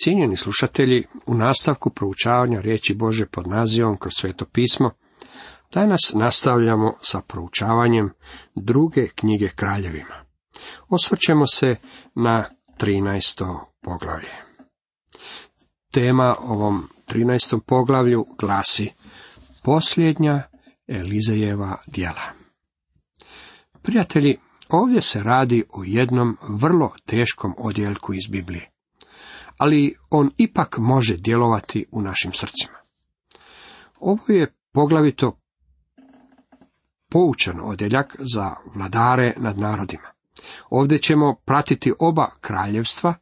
Cijenjeni slušatelji, u nastavku proučavanja riječi Božje pod nazivom Kroz Sveto pismo, danas nastavljamo sa proučavanjem druge knjige Kraljevima. Osvrćemo se na 13. poglavlje. Tema ovom 13. poglavlju glasi Posljednja Elizejeva djela. Prijatelji, ovdje se radi o jednom vrlo teškom odjeljku iz Biblije, ali on ipak može djelovati u našim srcima. Ovo je poglavito poučan odjeljak za vladare nad narodima. Ovdje ćemo pratiti oba kraljevstva,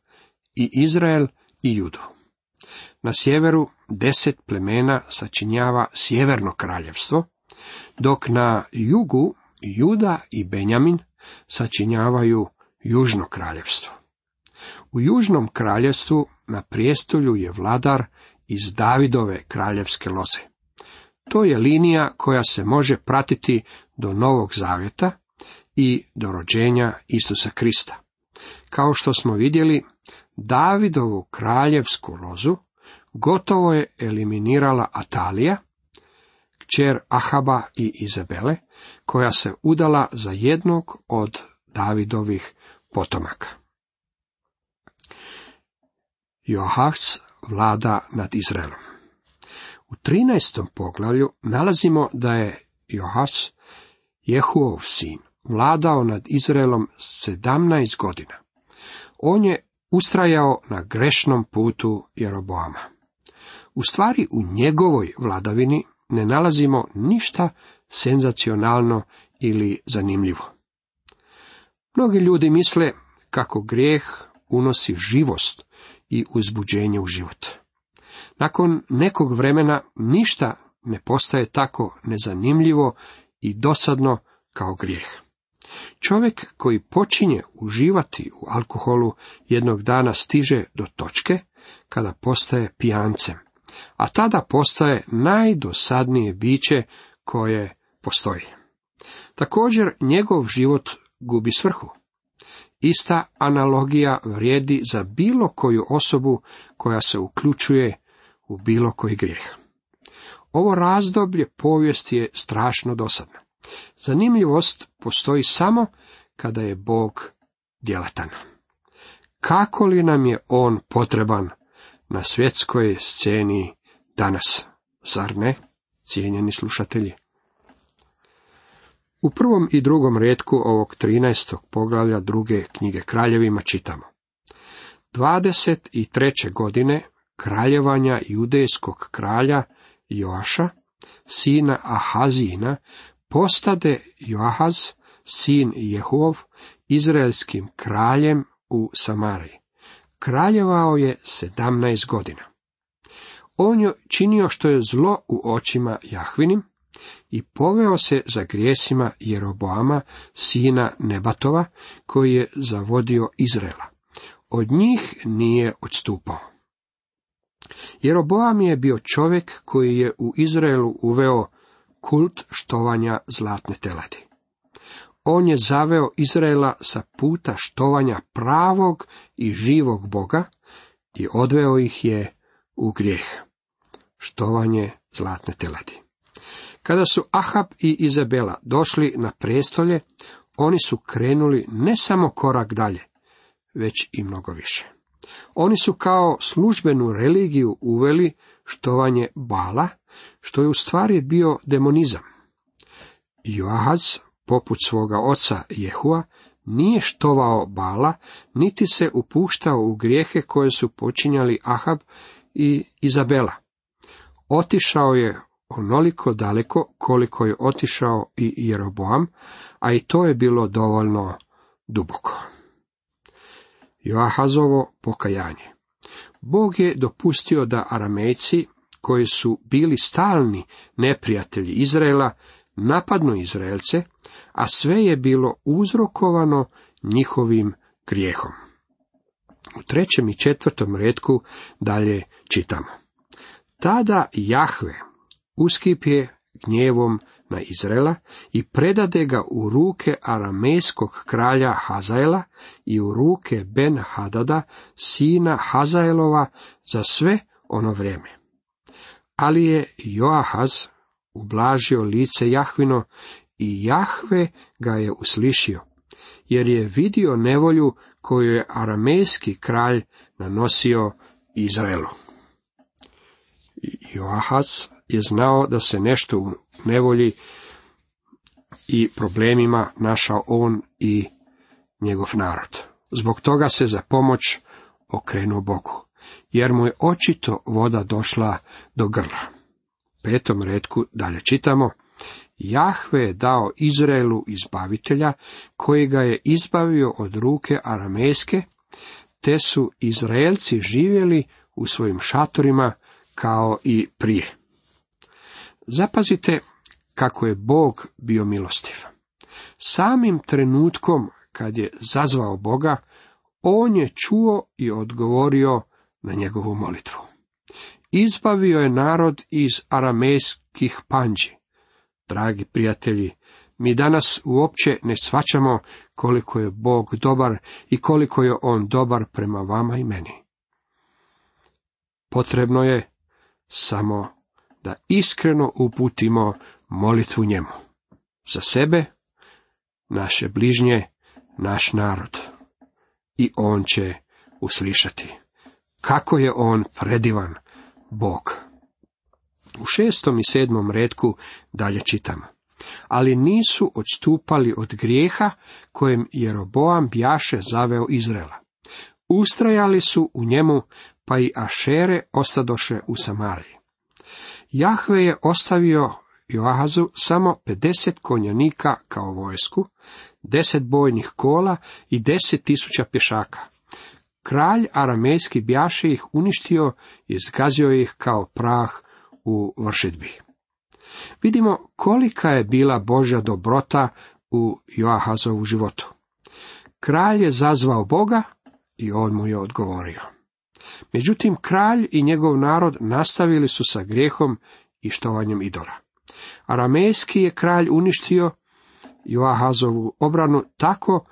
i Izrael i Judu. Na sjeveru 10 plemena sačinjava sjeverno kraljevstvo, dok na jugu Juda i Benjamin sačinjavaju južno kraljevstvo. U južnom kraljevstvu na prijestolju je vladar iz Davidove kraljevske loze. To je linija koja se može pratiti do Novog Zavjeta i do rođenja Isusa Krista. Kao što smo vidjeli, Davidovu kraljevsku lozu gotovo je eliminirala Atalija, kćer Ahaba i Izabele, koja se udala za jednog od Davidovih potomaka. Joahaz vlada nad Izraelom. U 13. poglavlju nalazimo da je Joahaz, Jehuov sin, vladao nad Izraelom 17 godina. On je ustrajao na grešnom putu Jeroboama. U stvari u njegovoj vladavini ne nalazimo ništa senzacionalno ili zanimljivo. Mnogi ljudi misle kako grijeh unosi živost i uzbuđenje u život. Nakon nekog vremena ništa ne postaje tako nezanimljivo i dosadno kao grijeh. Čovjek koji počinje uživati u alkoholu jednog dana stiže do točke kada postaje pijancem, a tada postaje najdosadnije biće koje postoji. Također njegov život gubi svrhu. Ista analogija vrijedi za bilo koju osobu koja se uključuje u bilo koji grijeh. Ovo razdoblje povijesti je strašno dosadno. Zanimljivost postoji samo kada je Bog djelatan. Kako li nam je On potreban na svjetskoj sceni danas, zar ne, cijenjeni slušatelji? U prvom i drugom retku ovog 13. poglavlja druge knjige Kraljevima čitamo. 23. godine kraljevanja judejskog kralja Joaša, sina Ahazina, postade Joahaz, sin Jehuov, izraelskim kraljem u Samariji. Kraljevao je 17 godina. On je činio što je zlo u očima Jahvinim i poveo se za grijesima Jeroboama, sina Nebatova, koji je zavodio Izraela. Od njih nije odstupao. Jeroboam je bio čovjek koji je u Izraelu uveo kult štovanja zlatne teladi. On je zaveo Izraela sa puta štovanja pravog i živog Boga i odveo ih je u grijeh, štovanje zlatne teladi. Kada su Ahab i Izabela došli na prestolje, oni su krenuli ne samo korak dalje, već i mnogo više. Oni su kao službenu religiju uveli štovanje Bala, što je u stvari bio demonizam. Joahaz, poput svoga oca Jehua, nije štovao Bala, niti se upuštao u grijehe koje su počinjali Ahab i Izabela. Otišao je onoliko daleko koliko je otišao i Jeroboam, a i to je bilo dovoljno duboko. Joahazovo pokajanje. Bog je dopustio da Aramejci, koji su bili stalni neprijatelji Izraela, napadnu Izraelce, a sve je bilo uzrokovano njihovim grijehom. U 3. i 4. retku dalje čitamo. Tada Jahve uskip je gnjevom na Izraela i predade ga u ruke aramejskog kralja Hazaela i u ruke Ben-Hadada, sina Hazaelova, za sve ono vrijeme. Ali je Joahaz ublažio lice Jahvino i Jahve ga je uslišio, jer je vidio nevolju koju je aramejski kralj nanosio Izraelu. Joahaz je znao da se nešto u nevolji i problemima našao on i njegov narod. Zbog toga se za pomoć okrenuo Bogu, jer mu je očito voda došla do grla. U 5. retku dalje čitamo: Jahve je dao Izraelu izbavitelja, koji ga je izbavio od ruke aramejske, te su Izraelci živjeli u svojim šatorima kao i prije. Zapazite kako je Bog bio milostiv. Samim trenutkom kad je zazvao Boga, on je čuo i odgovorio na njegovu molitvu. Izbavio je narod iz aramejskih panđi. Dragi prijatelji, mi danas uopće ne shvaćamo koliko je Bog dobar i koliko je On dobar prema vama i meni. Potrebno je samo da iskreno uputimo molitvu njemu. Za sebe, naše bližnje, naš narod. I on će uslišati. Kako je on predivan Bog. U 6. i 7. retku dalje čitamo: Ali nisu odstupali od grijeha kojem Jeroboam bjaše zaveo Izraela. Ustrajali su u njemu, pa i Ašere ostadoše u Samariji. Jahve je ostavio Joahazu samo 50 konjanika kao vojsku, 10 bojnih kola i 10.000 pješaka. Kralj aramejski bjaše ih uništio i zgazio ih kao prah u vršidbi. Vidimo kolika je bila Božja dobrota u Joahazovu životu. Kralj je zazvao Boga i on mu je odgovorio. Međutim, kralj i njegov narod nastavili su sa grijehom i štovanjem idola. Aramejski je kralj uništio Joahazovu obranu tako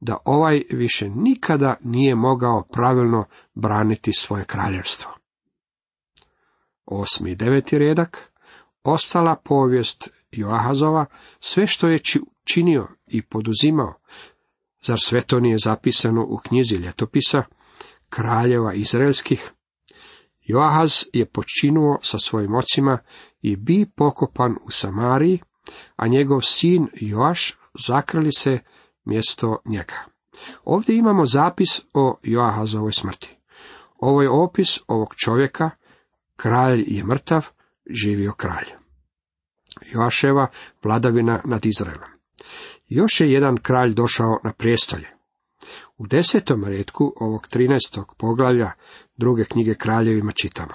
da ovaj više nikada nije mogao pravilno braniti svoje kraljevstvo. 8. i 9. redak: Ostala povijest Joahazova, sve što je činio i poduzimao, zar sve to nije zapisano u knjizi ljetopisa kraljeva izraelskih? Joahaz je počinuo sa svojim ocima i bi pokopan u Samariji, a njegov sin Joaš zakrali se mjesto njega. Ovdje imamo zapis o Joahazovoj smrti. Ovo je opis ovog čovjeka: kralj je mrtav, živio kralj. Joaševa vladavina nad Izraelom. Još je jedan kralj došao na prijestolje. U 10. retku ovog 13. poglavlja 2. knjige kraljevima čitamo: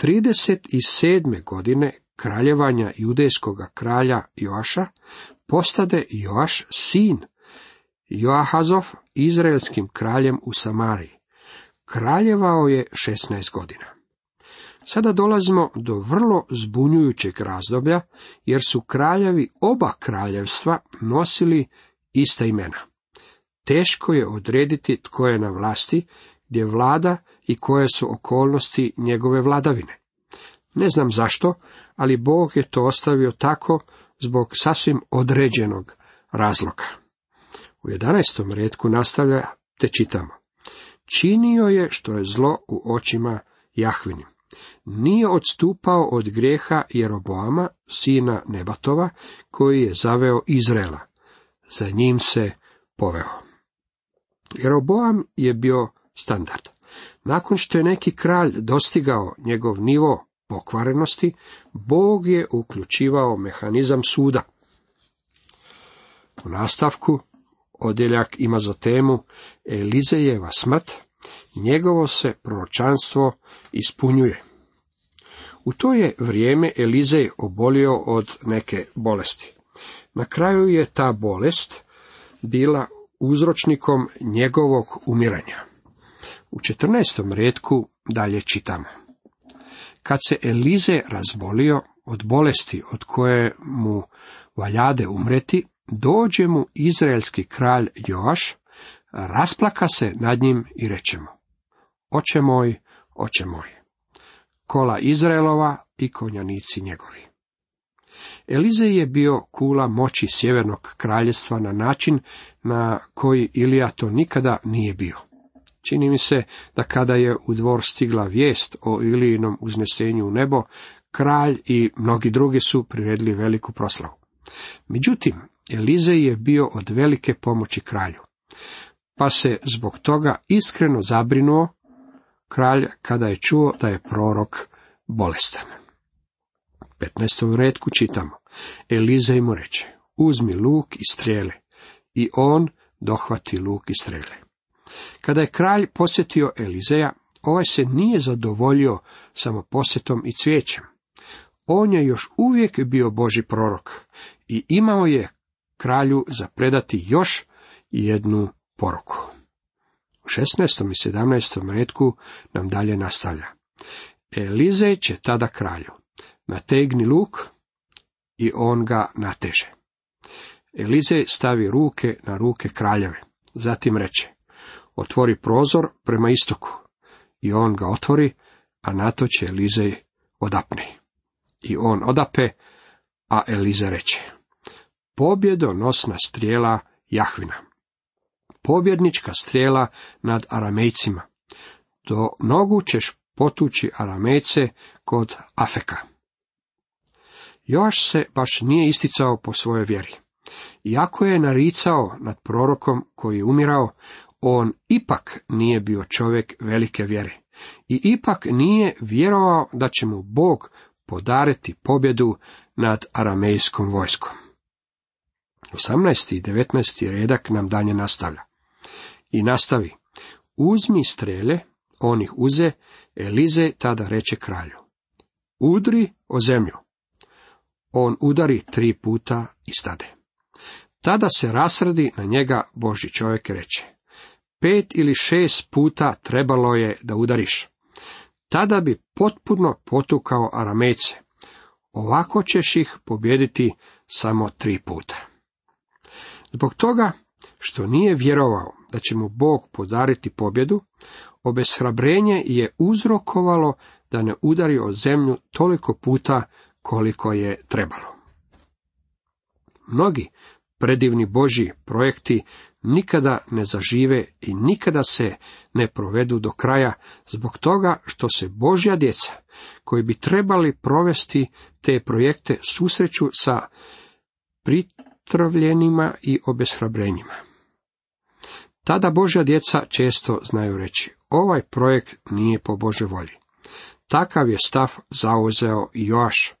37. godine kraljevanja judejskoga kralja Joaša postade Joaš, sin Joahazov, izraelskim kraljem u Samariji. Kraljevao je 16 godina. Sada dolazimo do vrlo zbunjujućeg razdoblja, jer su kraljevi oba kraljevstva nosili ista imena. Teško je odrediti tko je na vlasti, gdje vlada i koje su okolnosti njegove vladavine. Ne znam zašto, ali Bog je to ostavio tako zbog sasvim određenog razloga. U 11. retku nastavlja te čitamo: Činio je što je zlo u očima Jahvinim. Nije odstupao od grijeha Jeroboama, sina Nebatova, koji je zaveo Izraela. Za njim se poveo. Jeroboam je bio standard. Nakon što je neki kralj dostigao njegov nivo pokvarenosti, Bog je uključivao mehanizam suda. U nastavku odjeljak ima za temu Elizejeva smrt. Njegovo se proročanstvo ispunjuje. U to je vrijeme Elizej obolio od neke bolesti. Na kraju je ta bolest bila uzročnikom njegovog umiranja. U 14. retku dalje čitamo: Kad se Elizej razbolio, od bolesti od koje mu valjade umreti, dođe mu izraelski kralj Joaš, rasplaka se nad njim i reče mu: Oče moj, oče moj, kola Izraelova i konjanici njegovi. Elizej je bio kula moći sjevernog kraljevstva na način na koji Ilija to nikada nije bio. Čini mi se da kada je u dvor stigla vijest o Ilijinom uznesenju u nebo, kralj i mnogi drugi su priredili veliku proslavu. Međutim, Elizej je bio od velike pomoći kralju, pa se zbog toga iskreno zabrinuo kralj kada je čuo da je prorok bolestan. U 15. retku čitamo: Elizej mu reče: Uzmi luk i strijele. I on dohvati luk i strijele. Kada je kralj posjetio Elizeja, ovaj se nije zadovoljio samo posjetom i cvijećem. On je još uvijek bio Božji prorok i imao je kralju za predati još jednu poruku. U 16. i 17. retku nam dalje nastavlja: Elizej će tada kralju: Nategni luk. I on ga nateže. Elizej stavi ruke na ruke kraljeve. Zatim reče: Otvori prozor prema istoku. I on ga otvori, a natoče Elizej odapne. I on odape, a Elizej reče: Pobjedonosna strijela Jahvina. Pobjednička strijela nad Aramejcima. Do nogu ćeš potući Aramejce kod Afeka. Joaš se baš nije isticao po svojoj vjeri. Iako je naricao nad prorokom koji je umirao, on ipak nije bio čovjek velike vjere i ipak nije vjerovao da će mu Bog podariti pobjedu nad aramejskom vojskom. 18. i 19. redak nam dalje nastavlja. I nastavi: Uzmi strele, on ih uze. Elizej tada reče kralju: Udri o zemlju. On udari 3 puta i stade. Tada se rasrdi na njega Božji čovjek i reče: 5 ili 6 puta trebalo je da udariš. Tada bi potpuno potukao Aramejce. Ovako ćeš ih pobijediti samo 3 puta. Zbog toga što nije vjerovao da će mu Bog podariti pobjedu, obeshrabrenje je uzrokovalo da ne udari o zemlju toliko puta koliko je trebalo. Mnogi predivni Božji projekti nikada ne zažive i nikada se ne provedu do kraja zbog toga što se Božja djeca koji bi trebali provesti te projekte susreću sa pritravljenima i obeshrabrenjima. Tada Božja djeca često znaju reći: ovaj projekt nije po Božoj volji. Takav je stav zauzeo i Joaš.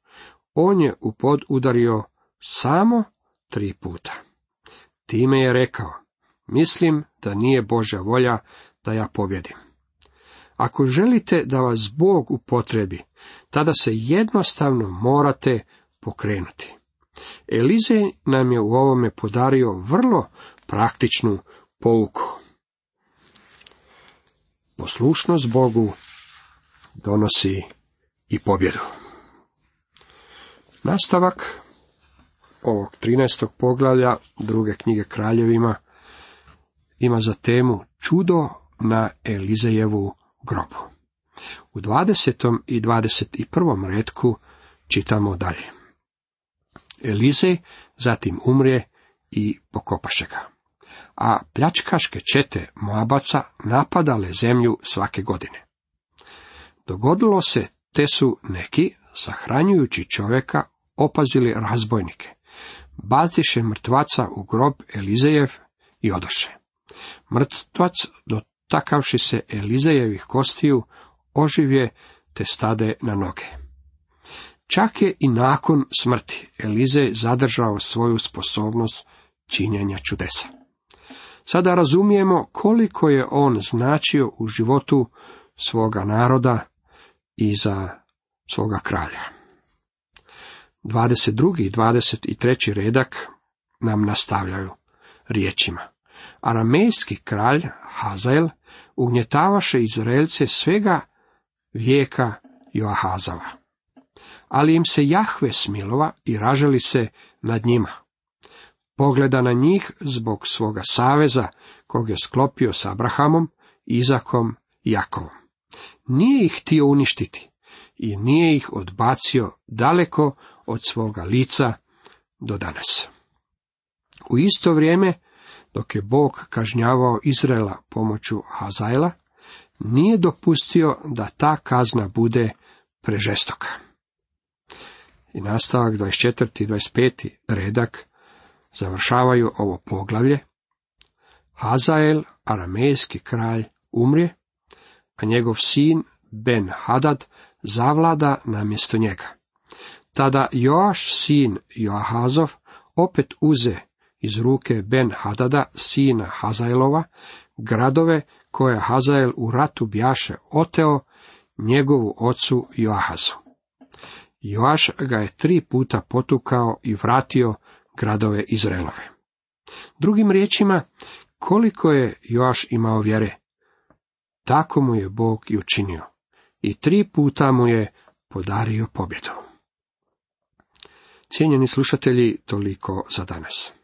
On je u pod udario samo 3 puta. Time je rekao: mislim da nije Božja volja da ja pobjedim. Ako želite da vas Bog upotrebi, tada se jednostavno morate pokrenuti. Elizej nam je u ovome podario vrlo praktičnu pouku. Poslušnost Bogu donosi i pobjedu. Nastavak ovog 13. poglavlja druge knjige Kraljevima ima za temu čudo na Elizejevu grobu. U 20. i 21. retku čitamo dalje: Elizej zatim umrije i pokopaše ga. A pljačkaške čete Moabaca napadale zemlju svake godine. Dogodilo se te su neki, sahranjujući čovjeka, opazili razbojnike. Baziše mrtvaca u grob Elizejev i odoše. Mrtvac, dotakavši se Elizejevih kostiju, oživje te stade na noge. Čak je i nakon smrti Elizej zadržao svoju sposobnost činjenja čudesa. Sada razumijemo koliko je on značio u životu svoga naroda i za svoga kralja. 22. i 23. redak nam nastavljaju riječima: Aramejski kralj Hazael ugnjetavaše Izraelce svega vijeka Joahazava. ali im se Jahve smilova i ražali se nad njima. Pogleda na njih zbog svoga saveza, kog je sklopio s Abrahamom, Izakom i Jakovom. Nije ih htio uništiti i nije ih odbacio daleko od svoga lica do danas. U isto vrijeme, dok je Bog kažnjavao Izraela pomoću Hazaela, nije dopustio da ta kazna bude prežestoka. I nastavak 24. i 25. redak završavaju ovo poglavlje. Hazael, aramejski kralj, umrije, a njegov sin Ben-Hadad zavlada namjesto njega. Tada Joaš, sin Joahazov, opet uze iz ruke Ben-Hadada, sina Hazaelova, gradove koje Hazael u ratu bjaše oteo njegovu ocu Joahazu. Joaš ga je 3 puta potukao i vratio gradove Izraelove. Drugim riječima, koliko je Joaš imao vjere, tako mu je Bog i učinio, i 3 puta mu je podario pobjedu. Cijenjeni slušatelji, toliko za danas.